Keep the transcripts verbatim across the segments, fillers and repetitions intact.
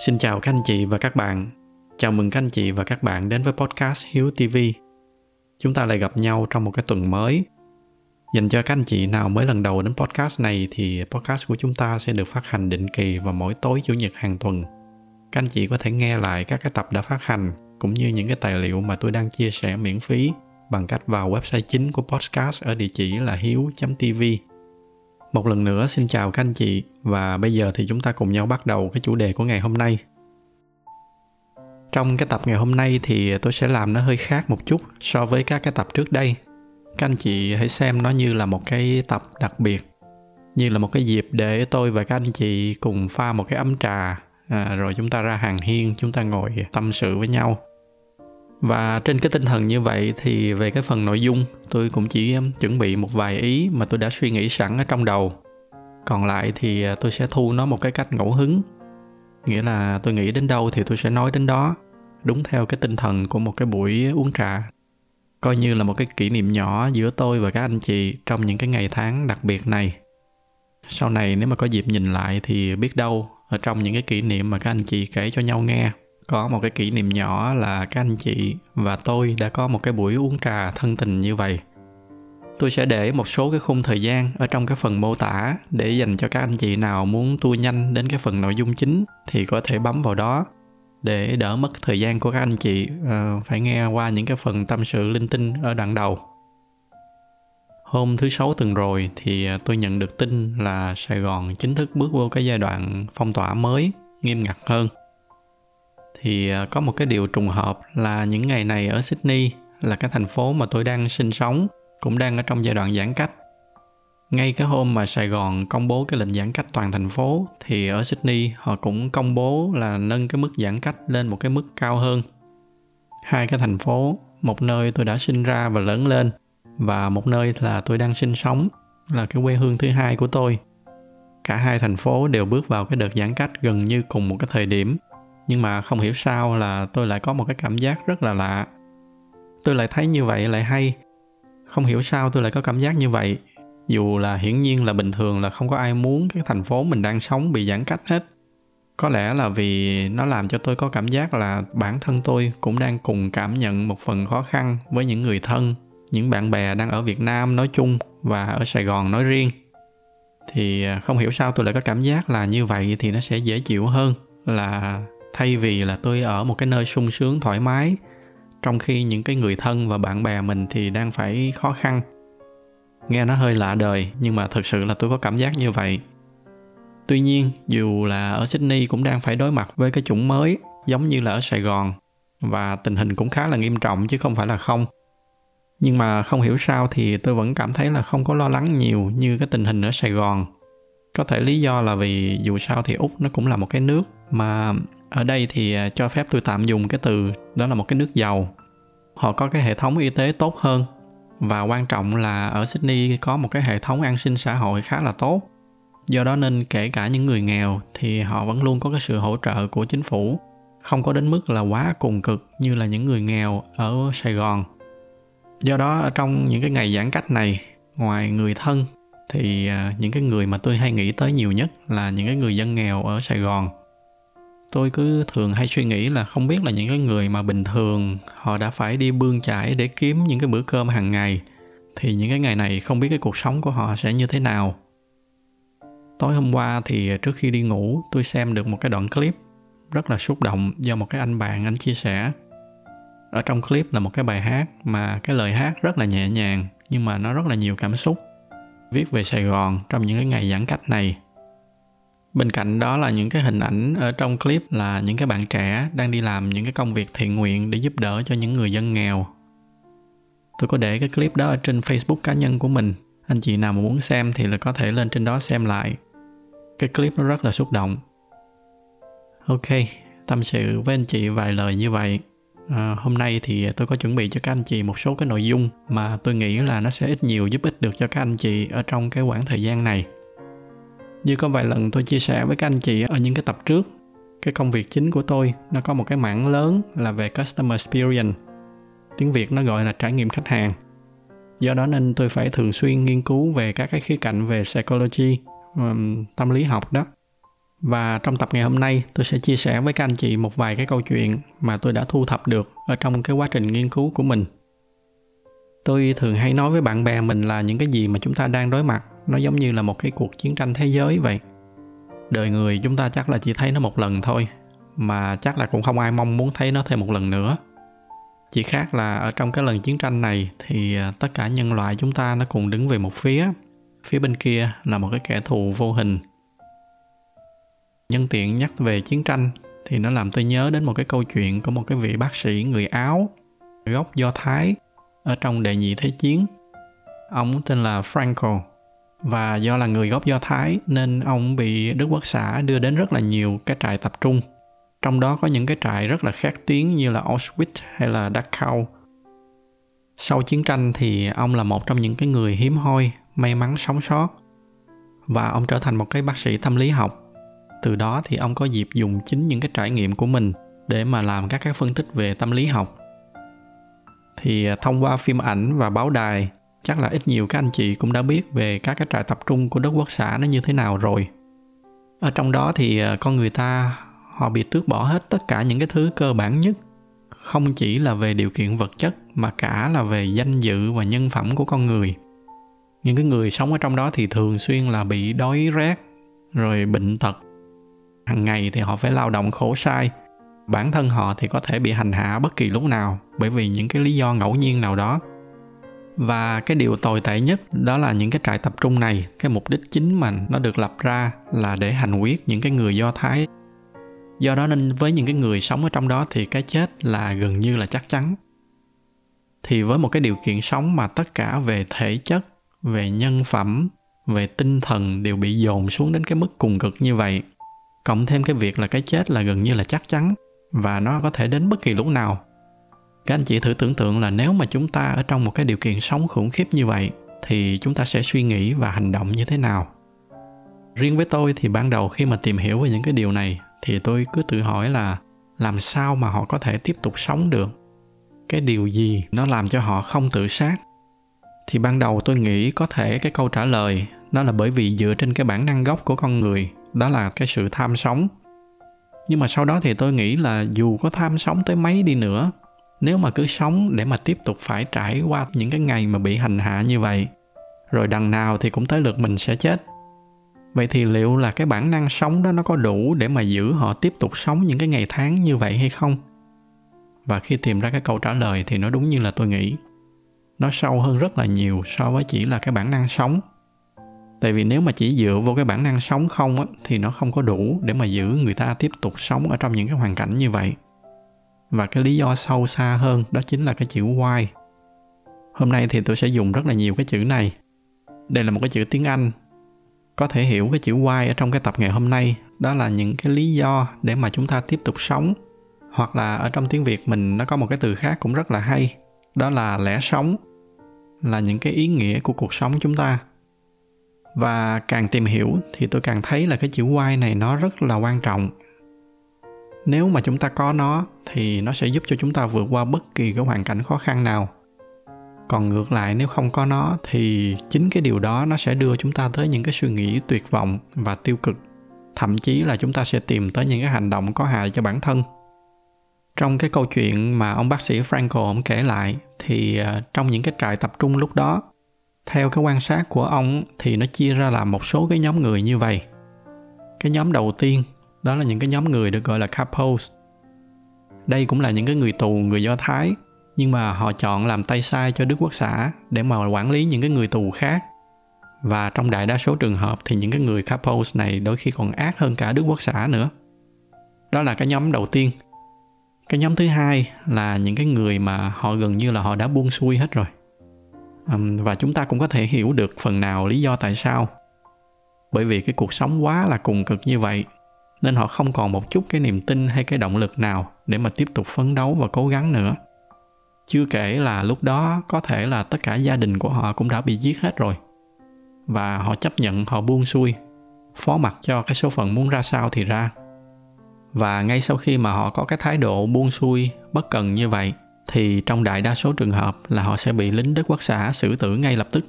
Xin chào các anh chị và các bạn. Chào mừng các anh chị và các bạn đến với podcast Hiếu ti vi. Chúng ta lại gặp nhau trong một cái tuần mới. Dành cho các anh chị nào mới lần đầu đến podcast này thì podcast của chúng ta sẽ được phát hành định kỳ vào mỗi tối Chủ nhật hàng tuần. Các anh chị có thể nghe lại các cái tập đã phát hành cũng như những cái tài liệu mà tôi đang chia sẻ miễn phí bằng cách vào website chính của podcast ở địa chỉ là hiếu chấm tv. Một lần nữa xin chào các anh chị và bây giờ thì chúng ta cùng nhau bắt đầu cái chủ đề của ngày hôm nay. Trong cái tập ngày hôm nay thì tôi sẽ làm nó hơi khác một chút so với các cái tập trước đây. Các anh chị hãy xem nó như là một cái tập đặc biệt, như là một cái dịp để tôi và các anh chị cùng pha một cái ấm trà, à, rồi chúng ta ra hàng hiên, chúng ta ngồi tâm sự với nhau. Và trên cái tinh thần như vậy thì về cái phần nội dung tôi cũng chỉ chuẩn bị một vài ý mà tôi đã suy nghĩ sẵn ở trong đầu. Còn lại thì tôi sẽ thu nó một cái cách ngẫu hứng. Nghĩa là tôi nghĩ đến đâu thì tôi sẽ nói đến đó, đúng theo cái tinh thần của một cái buổi uống trà. Coi như là một cái kỷ niệm nhỏ giữa tôi và các anh chị trong những cái ngày tháng đặc biệt này. Sau này nếu mà có dịp nhìn lại thì biết đâu ở trong những cái kỷ niệm mà các anh chị kể cho nhau nghe, có một cái kỷ niệm nhỏ là các anh chị và tôi đã có một cái buổi uống trà thân tình như vậy. Tôi sẽ để một số cái khung thời gian ở trong cái phần mô tả để dành cho các anh chị nào muốn tua nhanh đến cái phần nội dung chính thì có thể bấm vào đó để đỡ mất thời gian của các anh chị uh, phải nghe qua những cái phần tâm sự linh tinh ở đoạn đầu. Hôm thứ Sáu tuần rồi thì tôi nhận được tin là Sài Gòn chính thức bước vô cái giai đoạn phong tỏa mới, nghiêm ngặt hơn. Thì có một cái điều trùng hợp là những ngày này ở Sydney, là cái thành phố mà tôi đang sinh sống, cũng đang ở trong giai đoạn giãn cách. Ngay cái hôm mà Sài Gòn công bố cái lệnh giãn cách toàn thành phố thì ở Sydney họ cũng công bố là nâng cái mức giãn cách lên một cái mức cao hơn. Hai cái thành phố, một nơi tôi đã sinh ra và lớn lên và một nơi là tôi đang sinh sống, là cái quê hương thứ hai của tôi. Cả hai thành phố đều bước vào cái đợt giãn cách gần như cùng một cái thời điểm. Nhưng mà không hiểu sao là tôi lại có một cái cảm giác rất là lạ. Tôi lại thấy như vậy lại hay. Không hiểu sao tôi lại có cảm giác như vậy. Dù là hiển nhiên là bình thường là không có ai muốn cái thành phố mình đang sống bị giãn cách hết. Có lẽ là vì nó làm cho tôi có cảm giác là bản thân tôi cũng đang cùng cảm nhận một phần khó khăn với những người thân, những bạn bè đang ở Việt Nam nói chung và ở Sài Gòn nói riêng. Thì không hiểu sao tôi lại có cảm giác là như vậy thì nó sẽ dễ chịu hơn là... Thay vì là tôi ở một cái nơi sung sướng thoải mái, trong khi những cái người thân và bạn bè mình thì đang phải khó khăn. Nghe nó hơi lạ đời, nhưng mà thực sự là tôi có cảm giác như vậy. Tuy nhiên, dù là ở Sydney cũng đang phải đối mặt với cái chủng mới, giống như là ở Sài Gòn, và tình hình cũng khá là nghiêm trọng chứ không phải là không. Nhưng mà không hiểu sao thì tôi vẫn cảm thấy là không có lo lắng nhiều như cái tình hình ở Sài Gòn. Có thể lý do là vì dù sao thì Úc nó cũng là một cái nước mà... Ở đây thì cho phép tôi tạm dùng cái từ đó là một cái nước giàu. Họ có cái hệ thống y tế tốt hơn. Và quan trọng là ở Sydney có một cái hệ thống an sinh xã hội khá là tốt. Do đó nên kể cả những người nghèo thì họ vẫn luôn có cái sự hỗ trợ của chính phủ. Không có đến mức là quá cùng cực như là những người nghèo ở Sài Gòn. Do đó trong những cái ngày giãn cách này, ngoài người thân thì những cái người mà tôi hay nghĩ tới nhiều nhất là những cái người dân nghèo ở Sài Gòn. Tôi cứ thường hay suy nghĩ là không biết là những cái người mà bình thường họ đã phải đi bươn chải để kiếm những cái bữa cơm hàng ngày thì những cái ngày này không biết cái cuộc sống của họ sẽ như thế nào. Tối hôm qua thì trước khi đi ngủ tôi xem được một cái đoạn clip rất là xúc động do một cái anh bạn anh chia sẻ. Ở trong clip là một cái bài hát mà cái lời hát rất là nhẹ nhàng nhưng mà nó rất là nhiều cảm xúc. Viết về Sài Gòn trong những cái ngày giãn cách này. Bên cạnh đó là những cái hình ảnh ở trong clip là những cái bạn trẻ đang đi làm những cái công việc thiện nguyện để giúp đỡ cho những người dân nghèo. Tôi có để cái clip đó ở trên Facebook cá nhân của mình. Anh chị nào mà muốn xem thì là có thể lên trên đó xem lại. Cái clip nó rất là xúc động. Ok, tâm sự với anh chị vài lời như vậy. À, hôm nay thì tôi có chuẩn bị cho các anh chị một số cái nội dung mà tôi nghĩ là nó sẽ ít nhiều giúp ích được cho các anh chị ở trong cái khoảng thời gian này. Như có vài lần tôi chia sẻ với các anh chị ở những cái tập trước, cái công việc chính của tôi nó có một cái mảng lớn là về Customer Experience. Tiếng Việt nó gọi là trải nghiệm khách hàng. Do đó nên tôi phải thường xuyên nghiên cứu về các cái khía cạnh về Psychology, tâm lý học đó. Và trong tập ngày hôm nay, tôi sẽ chia sẻ với các anh chị một vài cái câu chuyện mà tôi đã thu thập được ở trong cái quá trình nghiên cứu của mình. Tôi thường hay nói với bạn bè mình là những cái gì mà chúng ta đang đối mặt, nó giống như là một cái cuộc chiến tranh thế giới vậy. Đời người chúng ta chắc là chỉ thấy nó một lần thôi, mà chắc là cũng không ai mong muốn thấy nó thêm một lần nữa. Chỉ khác là ở trong cái lần chiến tranh này thì tất cả nhân loại chúng ta nó cùng đứng về một phía. Phía bên kia là một cái kẻ thù vô hình. Nhân tiện nhắc về chiến tranh thì nó làm tôi nhớ đến một cái câu chuyện của một cái vị bác sĩ người Áo, gốc Do Thái, ở trong Đệ Nhị Thế Chiến. Ông tên là Frankl, và do là người gốc Do Thái nên ông bị Đức Quốc xã đưa đến rất là nhiều cái trại tập trung. Trong đó có những cái trại rất là khét tiếng như là Auschwitz hay là Dachau. Sau chiến tranh thì ông là một trong những cái người hiếm hoi, may mắn sống sót. Và ông trở thành một cái bác sĩ tâm lý học. Từ đó thì ông có dịp dùng chính những cái trải nghiệm của mình để mà làm các cái phân tích về tâm lý học. Thì thông qua phim ảnh và báo đài, chắc là ít nhiều các anh chị cũng đã biết về các cái trại tập trung của Đức Quốc xã nó như thế nào rồi. Ở trong đó thì con người ta họ bị tước bỏ hết tất cả những cái thứ cơ bản nhất, không chỉ là về điều kiện vật chất mà cả là về danh dự và nhân phẩm của con người. Những cái người sống ở trong đó thì thường xuyên là bị đói rét, rồi bệnh tật. Hằng ngày thì họ phải lao động khổ sai. Bản thân họ thì có thể bị hành hạ bất kỳ lúc nào bởi vì những cái lý do ngẫu nhiên nào đó. Và cái điều tồi tệ nhất đó là những cái trại tập trung này, cái mục đích chính mà nó được lập ra là để hành quyết những cái người Do Thái. Do đó nên với những cái người sống ở trong đó thì cái chết là gần như là chắc chắn. Thì với một cái điều kiện sống mà tất cả về thể chất, về nhân phẩm, về tinh thần đều bị dồn xuống đến cái mức cùng cực như vậy, cộng thêm cái việc là cái chết là gần như là chắc chắn và nó có thể đến bất kỳ lúc nào. Các anh chị thử tưởng tượng là nếu mà chúng ta ở trong một cái điều kiện sống khủng khiếp như vậy thì chúng ta sẽ suy nghĩ và hành động như thế nào. Riêng với tôi thì ban đầu khi mà tìm hiểu về những cái điều này thì tôi cứ tự hỏi là làm sao mà họ có thể tiếp tục sống được? Cái điều gì nó làm cho họ không tự sát? Thì ban đầu tôi nghĩ có thể cái câu trả lời nó là bởi vì dựa trên cái bản năng gốc của con người, đó là cái sự tham sống. Nhưng mà sau đó thì tôi nghĩ là dù có tham sống tới mấy đi nữa, nếu mà cứ sống để mà tiếp tục phải trải qua những cái ngày mà bị hành hạ như vậy, rồi đằng nào thì cũng tới lượt mình sẽ chết. Vậy thì liệu là cái bản năng sống đó nó có đủ để mà giữ họ tiếp tục sống những cái ngày tháng như vậy hay không? Và khi tìm ra cái câu trả lời thì nó đúng như là tôi nghĩ. Nó sâu hơn rất là nhiều so với chỉ là cái bản năng sống. Tại vì nếu mà chỉ dựa vô cái bản năng sống không á, thì nó không có đủ để mà giữ người ta tiếp tục sống ở trong những cái hoàn cảnh như vậy. Và cái lý do sâu xa hơn đó chính là cái chữ why. Hôm nay thì tôi sẽ dùng rất là nhiều cái chữ này. Đây là một cái chữ tiếng Anh. Có thể hiểu cái chữ why ở trong cái tập ngày hôm nay, đó là những cái lý do để mà chúng ta tiếp tục sống. Hoặc là ở trong tiếng Việt mình nó có một cái từ khác cũng rất là hay, đó là lẽ sống, là những cái ý nghĩa của cuộc sống chúng ta. Và càng tìm hiểu thì tôi càng thấy là cái chữ why này nó rất là quan trọng. Nếu mà chúng ta có nó thì nó sẽ giúp cho chúng ta vượt qua bất kỳ cái hoàn cảnh khó khăn nào. Còn ngược lại nếu không có nó thì chính cái điều đó nó sẽ đưa chúng ta tới những cái suy nghĩ tuyệt vọng và tiêu cực. Thậm chí là chúng ta sẽ tìm tới những cái hành động có hại cho bản thân. Trong cái câu chuyện mà ông bác sĩ Frankl ông kể lại thì trong những cái trại tập trung lúc đó, theo cái quan sát của ông thì nó chia ra làm một số cái nhóm người như vậy. Cái nhóm đầu tiên đó là những cái nhóm người được gọi là capos. Đây cũng là những cái người tù, người Do Thái, nhưng mà họ chọn làm tay sai cho Đức Quốc xã để mà quản lý những cái người tù khác. Và trong đại đa số trường hợp thì những cái người capos này đôi khi còn ác hơn cả Đức Quốc xã nữa. Đó là cái nhóm đầu tiên. Cái nhóm thứ hai là những cái người mà họ gần như là họ đã buông xuôi hết rồi. Và chúng ta cũng có thể hiểu được phần nào lý do tại sao. Bởi vì cái cuộc sống quá là cùng cực như vậy, nên họ không còn một chút cái niềm tin hay cái động lực nào để mà tiếp tục phấn đấu và cố gắng nữa. Chưa kể là lúc đó có thể là tất cả gia đình của họ cũng đã bị giết hết rồi. Và họ chấp nhận, họ buông xuôi, phó mặc cho cái số phận muốn ra sao thì ra. Và ngay sau khi mà họ có cái thái độ buông xuôi, bất cần như vậy, thì trong đại đa số trường hợp là họ sẽ bị lính Đức Quốc xã xử tử ngay lập tức.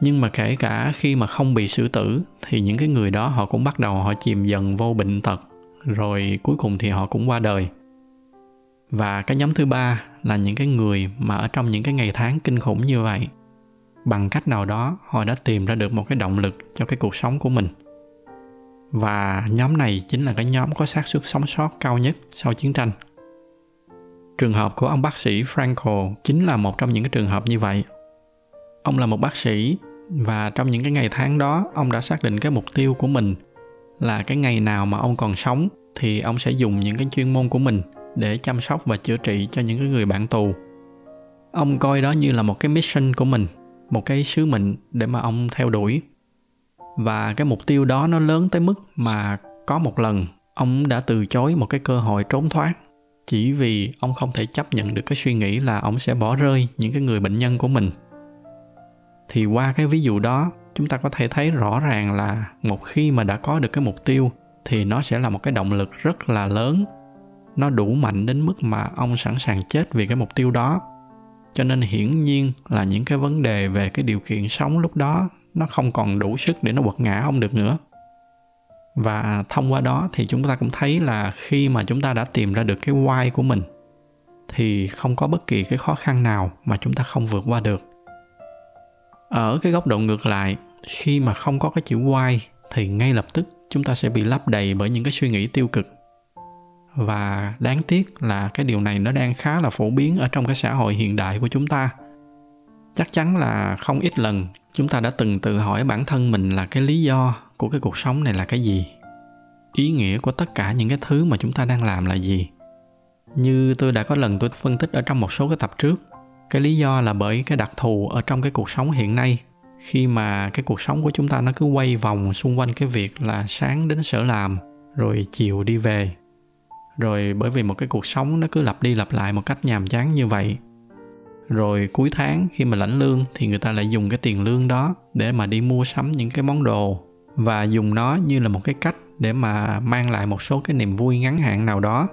Nhưng mà kể cả khi mà không bị xử tử thì những cái người đó họ cũng bắt đầu họ chìm dần vô bệnh tật, rồi cuối cùng thì họ cũng qua đời. Và cái nhóm thứ ba là những cái người mà ở trong những cái ngày tháng kinh khủng như vậy, bằng cách nào đó họ đã tìm ra được một cái động lực cho cái cuộc sống của mình. Và nhóm này chính là cái nhóm có xác suất sống sót cao nhất sau chiến tranh. Trường hợp của ông bác sĩ Frankl chính là một trong những cái trường hợp như vậy. Ông là một bác sĩ và trong những cái ngày tháng đó ông đã xác định cái mục tiêu của mình là cái ngày nào mà ông còn sống thì ông sẽ dùng những cái chuyên môn của mình để chăm sóc và chữa trị cho những cái người bạn tù. Ông coi đó như là một cái mission của mình, một cái sứ mệnh để mà ông theo đuổi. Và cái mục tiêu đó nó lớn tới mức mà có một lần ông đã từ chối một cái cơ hội trốn thoát chỉ vì ông không thể chấp nhận được cái suy nghĩ là ông sẽ bỏ rơi những cái người bệnh nhân của mình. Thì qua cái ví dụ đó, chúng ta có thể thấy rõ ràng là một khi mà đã có được cái mục tiêu thì nó sẽ là một cái động lực rất là lớn. Nó đủ mạnh đến mức mà ông sẵn sàng chết vì cái mục tiêu đó. Cho nên hiển nhiên là những cái vấn đề về cái điều kiện sống lúc đó nó không còn đủ sức để nó quật ngã ông được nữa. Và thông qua đó thì chúng ta cũng thấy là khi mà chúng ta đã tìm ra được cái why của mình thì không có bất kỳ cái khó khăn nào mà chúng ta không vượt qua được. Ở cái góc độ ngược lại, khi mà không có cái chữ why thì ngay lập tức chúng ta sẽ bị lấp đầy bởi những cái suy nghĩ tiêu cực. Và đáng tiếc là cái điều này nó đang khá là phổ biến ở trong cái xã hội hiện đại của chúng ta. Chắc chắn là không ít lần chúng ta đã từng tự hỏi bản thân mình là cái lý do của cái cuộc sống này là cái gì? Ý nghĩa của tất cả những cái thứ mà chúng ta đang làm là gì? Như tôi đã có lần tôi phân tích ở trong một số cái tập trước, cái lý do là bởi cái đặc thù ở trong cái cuộc sống hiện nay, khi mà cái cuộc sống của chúng ta nó cứ quay vòng xung quanh cái việc là sáng đến sở làm, rồi chiều đi về. Rồi bởi vì một cái cuộc sống nó cứ lặp đi lặp lại một cách nhàm chán như vậy. Rồi cuối tháng khi mà lãnh lương thì người ta lại dùng cái tiền lương đó để mà đi mua sắm những cái món đồ và dùng nó như là một cái cách để mà mang lại một số cái niềm vui ngắn hạn nào đó.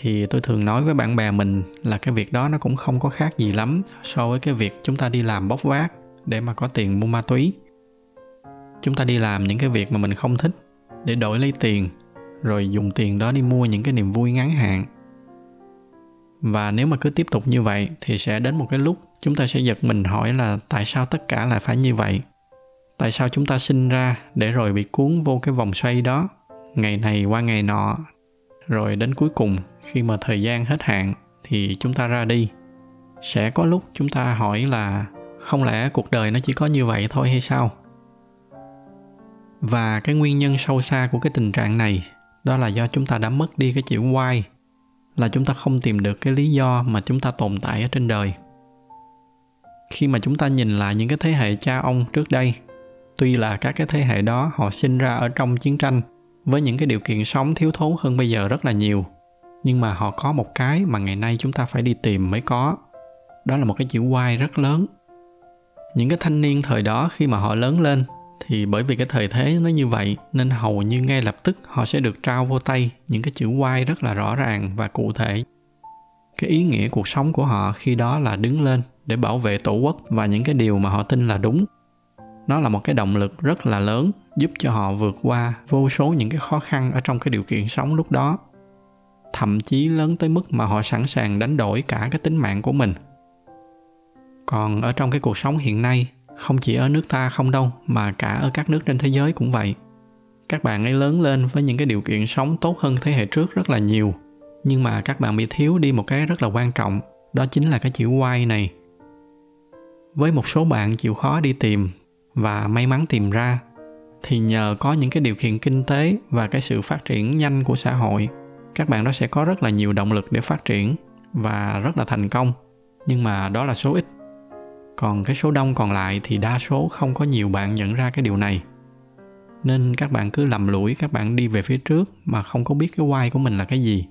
Thì tôi thường nói với bạn bè mình là cái việc đó nó cũng không có khác gì lắm so với cái việc chúng ta đi làm bốc vác để mà có tiền mua ma túy. Chúng ta đi làm những cái việc mà mình không thích để đổi lấy tiền, rồi dùng tiền đó đi mua những cái niềm vui ngắn hạn. Và nếu mà cứ tiếp tục như vậy thì sẽ đến một cái lúc chúng ta sẽ giật mình hỏi là tại sao tất cả lại phải như vậy? Tại sao chúng ta sinh ra để rồi bị cuốn vô cái vòng xoay đó, ngày này qua ngày nọ, rồi đến cuối cùng khi mà thời gian hết hạn thì chúng ta ra đi. Sẽ có lúc chúng ta hỏi là không lẽ cuộc đời nó chỉ có như vậy thôi hay sao? Và cái nguyên nhân sâu xa của cái tình trạng này đó là do chúng ta đã mất đi cái chữ why, là chúng ta không tìm được cái lý do mà chúng ta tồn tại ở trên đời. Khi mà chúng ta nhìn lại những cái thế hệ cha ông trước đây, tuy là các cái thế hệ đó họ sinh ra ở trong chiến tranh với những cái điều kiện sống thiếu thốn hơn bây giờ rất là nhiều, nhưng mà họ có một cái mà ngày nay chúng ta phải đi tìm mới có, đó là một cái chữ why rất lớn. Những cái thanh niên thời đó khi mà họ lớn lên thì bởi vì cái thời thế nó như vậy nên hầu như ngay lập tức họ sẽ được trao vô tay những cái chữ why rất là rõ ràng và cụ thể. Cái ý nghĩa cuộc sống của họ khi đó là đứng lên để bảo vệ tổ quốc và những cái điều mà họ tin là đúng. Nó là một cái động lực rất là lớn giúp cho họ vượt qua vô số những cái khó khăn ở trong cái điều kiện sống lúc đó. Thậm chí lớn tới mức mà họ sẵn sàng đánh đổi cả cái tính mạng của mình. Còn ở trong cái cuộc sống hiện nay, không chỉ ở nước ta không đâu, mà cả ở các nước trên thế giới cũng vậy. Các bạn ấy lớn lên với những cái điều kiện sống tốt hơn thế hệ trước rất là nhiều. Nhưng mà các bạn bị thiếu đi một cái rất là quan trọng, đó chính là cái chữ why này. Với một số bạn chịu khó đi tìm và may mắn tìm ra, thì nhờ có những cái điều kiện kinh tế và cái sự phát triển nhanh của xã hội, các bạn đó sẽ có rất là nhiều động lực để phát triển và rất là thành công. Nhưng mà đó là số ít. Còn cái số đông còn lại thì đa số không có nhiều bạn nhận ra cái điều này. Nên các bạn cứ lầm lũi, các bạn đi về phía trước mà không có biết cái why của mình là cái gì.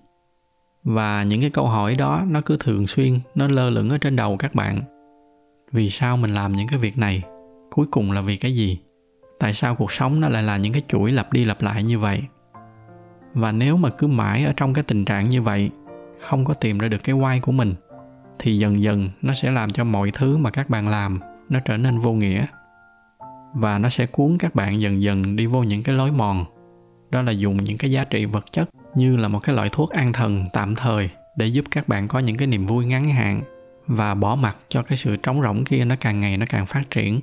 Và những cái câu hỏi đó nó cứ thường xuyên, nó lơ lửng ở trên đầu các bạn. Vì sao mình làm những cái việc này? Cuối cùng là vì cái gì? Tại sao cuộc sống nó lại là những cái chuỗi lặp đi lặp lại như vậy? Và nếu mà cứ mãi ở trong cái tình trạng như vậy, không có tìm ra được cái why của mình, thì dần dần nó sẽ làm cho mọi thứ mà các bạn làm nó trở nên vô nghĩa và nó sẽ cuốn các bạn dần dần đi vô những cái lối mòn. Đó là dùng những cái giá trị vật chất như là một cái loại thuốc an thần tạm thời để giúp các bạn có những cái niềm vui ngắn hạn và bỏ mặc cho cái sự trống rỗng kia nó càng ngày nó càng phát triển.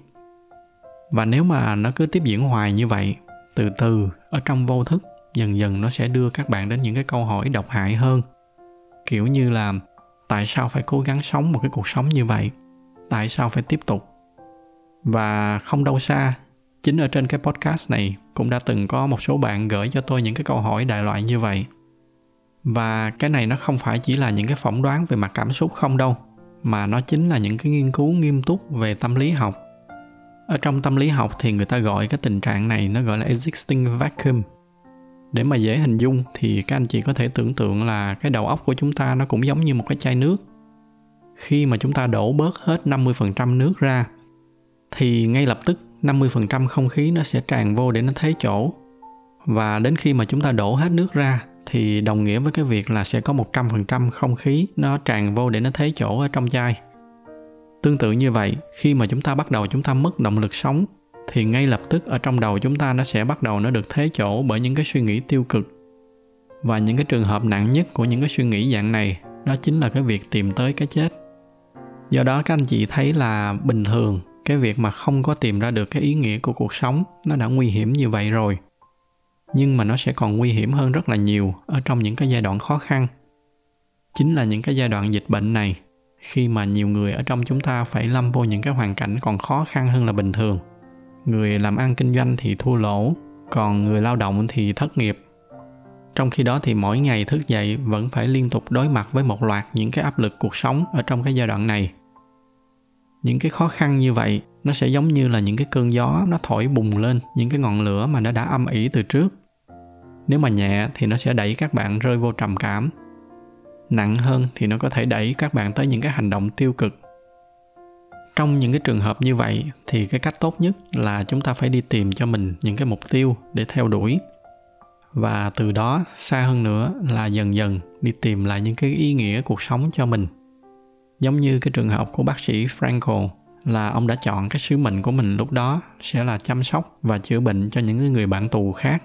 Và nếu mà nó cứ tiếp diễn hoài như vậy, từ từ ở trong vô thức dần dần nó sẽ đưa các bạn đến những cái câu hỏi độc hại hơn. Kiểu như là tại sao phải cố gắng sống một cái cuộc sống như vậy? Tại sao phải tiếp tục? Và không đâu xa, chính ở trên cái podcast này cũng đã từng có một số bạn gửi cho tôi những cái câu hỏi đại loại như vậy. Và cái này nó không phải chỉ là những cái phỏng đoán về mặt cảm xúc không đâu, mà nó chính là những cái nghiên cứu nghiêm túc về tâm lý học. Ở trong tâm lý học thì người ta gọi cái tình trạng này nó gọi là existing vacuum. Để mà dễ hình dung thì các anh chị có thể tưởng tượng là cái đầu óc của chúng ta nó cũng giống như một cái chai nước. Khi mà chúng ta đổ bớt hết năm mươi phần trăm nước ra, thì ngay lập tức năm mươi phần trăm không khí nó sẽ tràn vô để nó thế chỗ. Và đến khi mà chúng ta đổ hết nước ra thì đồng nghĩa với cái việc là sẽ có một trăm phần trăm không khí nó tràn vô để nó thế chỗ ở trong chai. Tương tự như vậy, khi mà chúng ta bắt đầu chúng ta mất động lực sống, thì ngay lập tức ở trong đầu chúng ta nó sẽ bắt đầu nó được thế chỗ bởi những cái suy nghĩ tiêu cực. Và những cái trường hợp nặng nhất của những cái suy nghĩ dạng này, đó chính là cái việc tìm tới cái chết. Do đó các anh chị thấy là bình thường, cái việc mà không có tìm ra được cái ý nghĩa của cuộc sống, nó đã nguy hiểm như vậy rồi. Nhưng mà nó sẽ còn nguy hiểm hơn rất là nhiều ở trong những cái giai đoạn khó khăn. Chính là những cái giai đoạn dịch bệnh này, khi mà nhiều người ở trong chúng ta phải lâm vô những cái hoàn cảnh còn khó khăn hơn là bình thường. Người làm ăn kinh doanh thì thua lỗ, còn người lao động thì thất nghiệp. Trong khi đó thì mỗi ngày thức dậy vẫn phải liên tục đối mặt với một loạt những cái áp lực cuộc sống ở trong cái giai đoạn này. Những cái khó khăn như vậy, nó sẽ giống như là những cái cơn gió nó thổi bùng lên những cái ngọn lửa mà nó đã âm ỉ từ trước. Nếu mà nhẹ thì nó sẽ đẩy các bạn rơi vô trầm cảm. Nặng hơn thì nó có thể đẩy các bạn tới những cái hành động tiêu cực. Trong những cái trường hợp như vậy thì cái cách tốt nhất là chúng ta phải đi tìm cho mình những cái mục tiêu để theo đuổi. Và từ đó xa hơn nữa là dần dần đi tìm lại những cái ý nghĩa cuộc sống cho mình. Giống như cái trường hợp của bác sĩ Frankl, là ông đã chọn cái sứ mệnh của mình lúc đó sẽ là chăm sóc và chữa bệnh cho những người bạn tù khác.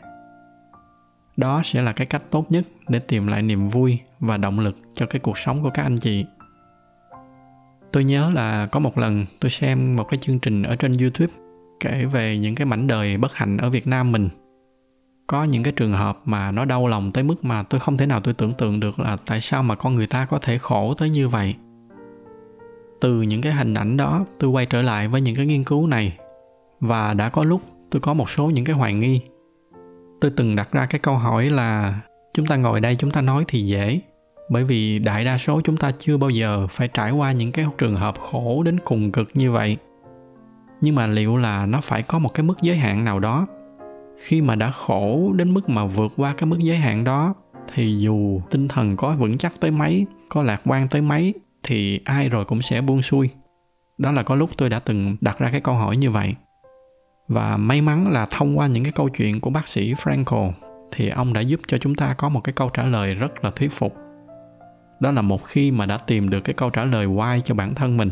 Đó sẽ là cái cách tốt nhất để tìm lại niềm vui và động lực cho cái cuộc sống của các anh chị. Tôi nhớ là có một lần tôi xem một cái chương trình ở trên YouTube kể về những cái mảnh đời bất hạnh ở Việt Nam mình. Có những cái trường hợp mà nó đau lòng tới mức mà tôi không thể nào tôi tưởng tượng được là tại sao mà con người ta có thể khổ tới như vậy. Từ những cái hình ảnh đó, tôi quay trở lại với những cái nghiên cứu này và đã có lúc tôi có một số những cái hoài nghi. Tôi từng đặt ra cái câu hỏi là chúng ta ngồi đây chúng ta nói thì dễ, bởi vì đại đa số chúng ta chưa bao giờ phải trải qua những cái trường hợp khổ đến cùng cực như vậy. Nhưng mà liệu là nó phải có một cái mức giới hạn nào đó. Khi mà đã khổ đến mức mà vượt qua cái mức giới hạn đó, thì dù tinh thần có vững chắc tới mấy, có lạc quan tới mấy, thì ai rồi cũng sẽ buông xuôi. Đó là có lúc tôi đã từng đặt ra cái câu hỏi như vậy. Và may mắn là thông qua những cái câu chuyện của bác sĩ Frankl, thì ông đã giúp cho chúng ta có một cái câu trả lời rất là thuyết phục. Đó là một khi mà đã tìm được cái câu trả lời why cho bản thân mình,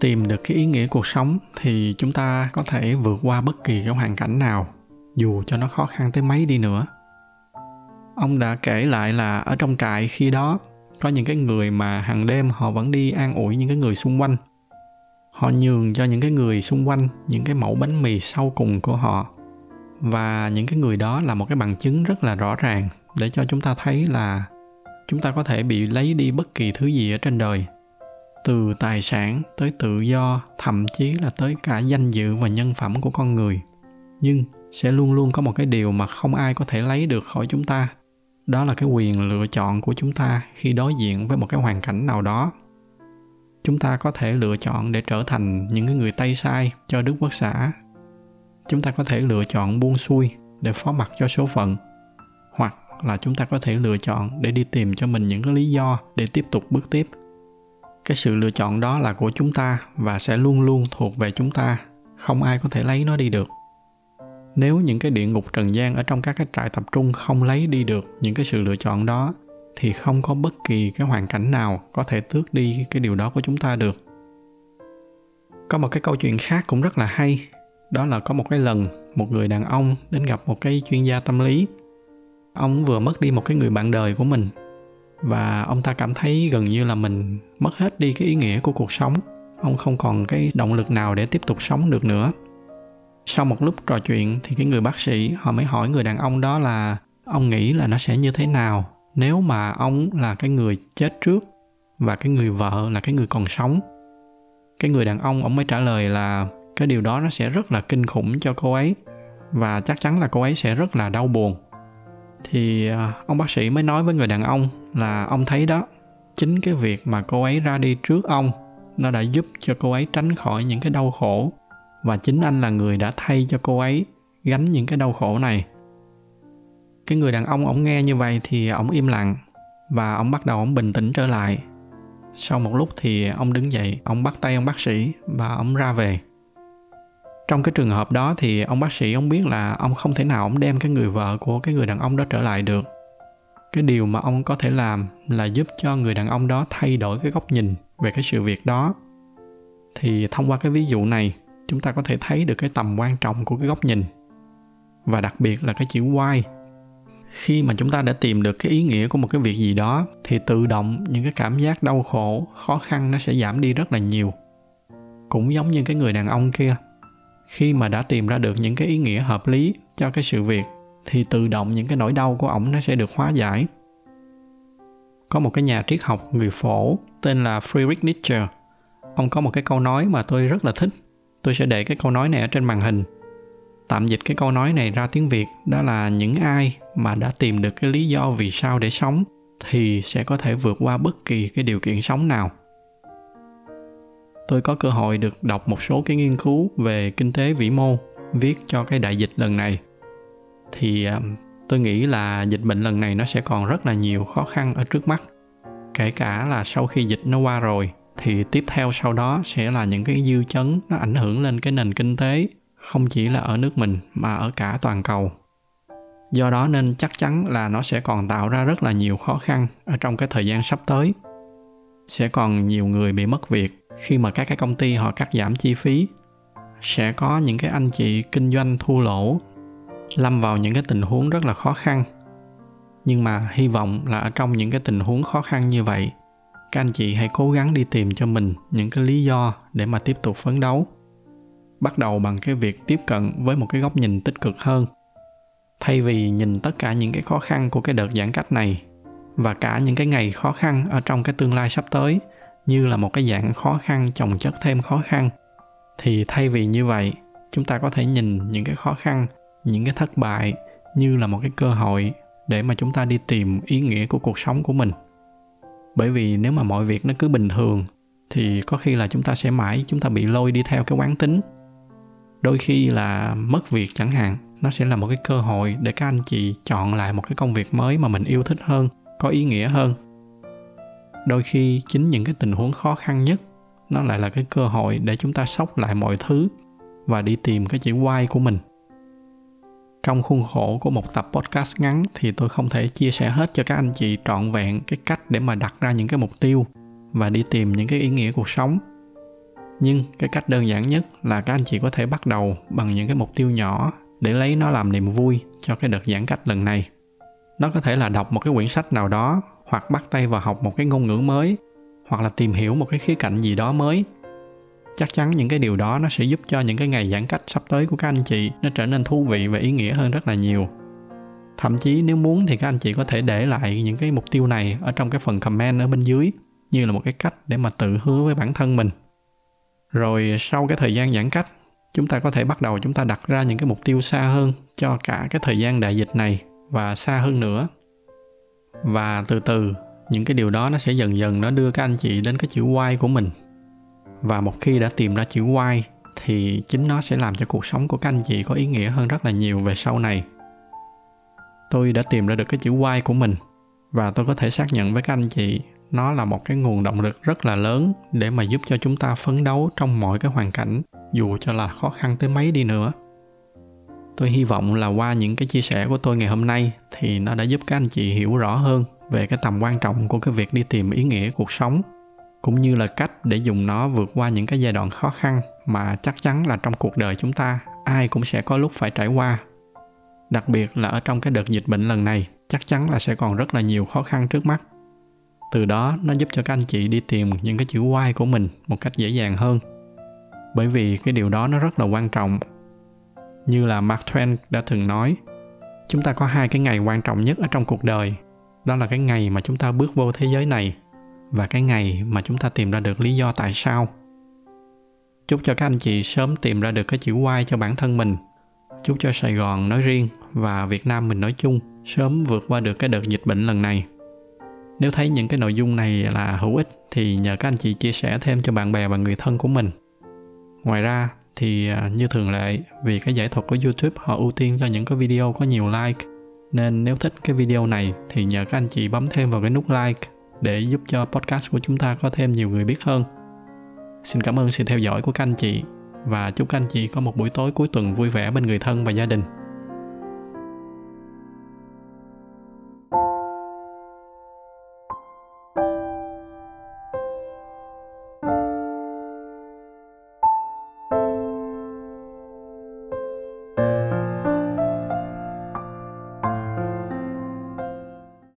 tìm được cái ý nghĩa cuộc sống, thì chúng ta có thể vượt qua bất kỳ cái hoàn cảnh nào, dù cho nó khó khăn tới mấy đi nữa. Ông đã kể lại là ở trong trại khi đó, có những cái người mà hàng đêm họ vẫn đi an ủi những cái người xung quanh. Họ nhường cho những cái người xung quanh những cái mẩu bánh mì sau cùng của họ. Và những cái người đó là một cái bằng chứng rất là rõ ràng để cho chúng ta thấy là chúng ta có thể bị lấy đi bất kỳ thứ gì ở trên đời. Từ tài sản tới tự do, thậm chí là tới cả danh dự và nhân phẩm của con người. Nhưng sẽ luôn luôn có một cái điều mà không ai có thể lấy được khỏi chúng ta. Đó là cái quyền lựa chọn của chúng ta khi đối diện với một cái hoàn cảnh nào đó. Chúng ta có thể lựa chọn để trở thành những người tay sai cho Đức Quốc xã. Chúng ta có thể lựa chọn buông xuôi để phó mặc cho số phận. Hoặc là chúng ta có thể lựa chọn để đi tìm cho mình những cái lý do để tiếp tục bước tiếp. Cái sự lựa chọn đó là của chúng ta và sẽ luôn luôn thuộc về chúng ta. Không ai có thể lấy nó đi được. Nếu những cái địa ngục trần gian ở trong các cái trại tập trung không lấy đi được những cái sự lựa chọn đó, thì không có bất kỳ cái hoàn cảnh nào có thể tước đi cái điều đó của chúng ta được. Có một cái câu chuyện khác cũng rất là hay. Đó là có một cái lần một người đàn ông đến gặp một cái chuyên gia tâm lý. Ông vừa mất đi một cái người bạn đời của mình và ông ta cảm thấy gần như là mình mất hết đi cái ý nghĩa của cuộc sống. Ông không còn cái động lực nào để tiếp tục sống được nữa. Sau một lúc trò chuyện thì cái người bác sĩ họ mới hỏi người đàn ông đó là ông nghĩ là nó sẽ như thế nào nếu mà ông là cái người chết trước và cái người vợ là cái người còn sống. Cái người đàn ông ông mới trả lời là cái điều đó nó sẽ rất là kinh khủng cho cô ấy và chắc chắn là cô ấy sẽ rất là đau buồn. Thì ông bác sĩ mới nói với người đàn ông là ông thấy đó, chính cái việc mà cô ấy ra đi trước ông nó đã giúp cho cô ấy tránh khỏi những cái đau khổ và chính anh là người đã thay cho cô ấy gánh những cái đau khổ này. Cái người đàn ông ông nghe như vậy thì ông im lặng và ông bắt đầu ông bình tĩnh trở lại. Sau một lúc thì ông đứng dậy, ông bắt tay ông bác sĩ và ông ra về. Trong cái trường hợp đó thì ông bác sĩ ông biết là ông không thể nào ông đem cái người vợ của cái người đàn ông đó trở lại được. Cái điều mà ông có thể làm là giúp cho người đàn ông đó thay đổi cái góc nhìn về cái sự việc đó. Thì thông qua cái ví dụ này, chúng ta có thể thấy được cái tầm quan trọng của cái góc nhìn. Và đặc biệt là cái chữ why. Khi mà chúng ta đã tìm được cái ý nghĩa của một cái việc gì đó, thì tự động những cái cảm giác đau khổ, khó khăn nó sẽ giảm đi rất là nhiều. Cũng giống như cái người đàn ông kia. Khi mà đã tìm ra được những cái ý nghĩa hợp lý cho cái sự việc, thì tự động những cái nỗi đau của ổng nó sẽ được hóa giải. Có một cái nhà triết học người Phổ tên là Friedrich Nietzsche. Ông có một cái câu nói mà tôi rất là thích. Tôi sẽ để cái câu nói này ở trên màn hình. Tạm dịch cái câu nói này ra tiếng Việt, đó là những ai mà đã tìm được cái lý do vì sao để sống thì sẽ có thể vượt qua bất kỳ cái điều kiện sống nào. Tôi có cơ hội được đọc một số cái nghiên cứu về kinh tế vĩ mô viết cho cái đại dịch lần này. Thì tôi nghĩ là dịch bệnh lần này nó sẽ còn rất là nhiều khó khăn ở trước mắt. Kể cả là sau khi dịch nó qua rồi, thì tiếp theo sau đó sẽ là những cái dư chấn nó ảnh hưởng lên cái nền kinh tế, không chỉ là ở nước mình mà ở cả toàn cầu. Do đó nên chắc chắn là nó sẽ còn tạo ra rất là nhiều khó khăn ở trong cái thời gian sắp tới. Sẽ còn nhiều người bị mất việc khi mà các cái công ty họ cắt giảm chi phí. Sẽ có những cái anh chị kinh doanh thua lỗ, lâm vào những cái tình huống rất là khó khăn. Nhưng mà hy vọng là ở trong những cái tình huống khó khăn như vậy, các anh chị hãy cố gắng đi tìm cho mình những cái lý do để mà tiếp tục phấn đấu. Bắt đầu bằng cái việc tiếp cận với một cái góc nhìn tích cực hơn. Thay vì nhìn tất cả những cái khó khăn của cái đợt giãn cách này và cả những cái ngày khó khăn ở trong cái tương lai sắp tới như là một cái dạng khó khăn chồng chất thêm khó khăn, thì thay vì như vậy, chúng ta có thể nhìn những cái khó khăn, những cái thất bại như là một cái cơ hội để mà chúng ta đi tìm ý nghĩa của cuộc sống của mình. Bởi vì nếu mà mọi việc nó cứ bình thường thì có khi là chúng ta sẽ mãi chúng ta bị lôi đi theo cái quán tính. Đôi khi là mất việc chẳng hạn, nó sẽ là một cái cơ hội để các anh chị chọn lại một cái công việc mới mà mình yêu thích hơn, có ý nghĩa hơn. Đôi khi chính những cái tình huống khó khăn nhất nó lại là cái cơ hội để chúng ta xốc lại mọi thứ và đi tìm cái chữ why của mình. Trong khuôn khổ của một tập podcast ngắn thì tôi không thể chia sẻ hết cho các anh chị trọn vẹn cái cách để mà đặt ra những cái mục tiêu và đi tìm những cái ý nghĩa cuộc sống. Nhưng cái cách đơn giản nhất là các anh chị có thể bắt đầu bằng những cái mục tiêu nhỏ để lấy nó làm niềm vui cho cái đợt giãn cách lần này. Nó có thể là đọc một cái quyển sách nào đó, hoặc bắt tay vào học một cái ngôn ngữ mới, hoặc là tìm hiểu một cái khía cạnh gì đó mới. Chắc chắn những cái điều đó nó sẽ giúp cho những cái ngày giãn cách sắp tới của các anh chị nó trở nên thú vị và ý nghĩa hơn rất là nhiều. Thậm chí nếu muốn thì các anh chị có thể để lại những cái mục tiêu này ở trong cái phần comment ở bên dưới như là một cái cách để mà tự hứa với bản thân mình. Rồi sau cái thời gian giãn cách, chúng ta có thể bắt đầu chúng ta đặt ra những cái mục tiêu xa hơn cho cả cái thời gian đại dịch này và xa hơn nữa. Và từ từ, những cái điều đó nó sẽ dần dần nó đưa các anh chị đến cái chữ why của mình. Và một khi đã tìm ra chữ why thì chính nó sẽ làm cho cuộc sống của các anh chị có ý nghĩa hơn rất là nhiều về sau này. Tôi đã tìm ra được cái chữ why của mình và tôi có thể xác nhận với các anh chị nó là một cái nguồn động lực rất là lớn để mà giúp cho chúng ta phấn đấu trong mọi cái hoàn cảnh dù cho là khó khăn tới mấy đi nữa. Tôi hy vọng là qua những cái chia sẻ của tôi ngày hôm nay thì nó đã giúp các anh chị hiểu rõ hơn về cái tầm quan trọng của cái việc đi tìm ý nghĩa cuộc sống, cũng như là cách để dùng nó vượt qua những cái giai đoạn khó khăn mà chắc chắn là trong cuộc đời chúng ta ai cũng sẽ có lúc phải trải qua. Đặc biệt là ở trong cái đợt dịch bệnh lần này, chắc chắn là sẽ còn rất là nhiều khó khăn trước mắt. Từ đó, nó giúp cho các anh chị đi tìm những cái chữ why của mình một cách dễ dàng hơn. Bởi vì cái điều đó nó rất là quan trọng. Như là Mark Twain đã từng nói, chúng ta có hai cái ngày quan trọng nhất ở trong cuộc đời. Đó là cái ngày mà chúng ta bước vô thế giới này và cái ngày mà chúng ta tìm ra được lý do tại sao. Chúc cho các anh chị sớm tìm ra được cái chữ why cho bản thân mình. Chúc cho Sài Gòn nói riêng và Việt Nam mình nói chung sớm vượt qua được cái đợt dịch bệnh lần này. Nếu thấy những cái nội dung này là hữu ích thì nhờ các anh chị chia sẻ thêm cho bạn bè và người thân của mình. Ngoài ra thì như thường lệ, vì cái giải thuật của YouTube họ ưu tiên cho những cái video có nhiều like, nên nếu thích cái video này thì nhờ các anh chị bấm thêm vào cái nút like để giúp cho podcast của chúng ta có thêm nhiều người biết hơn. Xin cảm ơn sự theo dõi của các anh chị và chúc các anh chị có một buổi tối cuối tuần vui vẻ bên người thân và gia đình.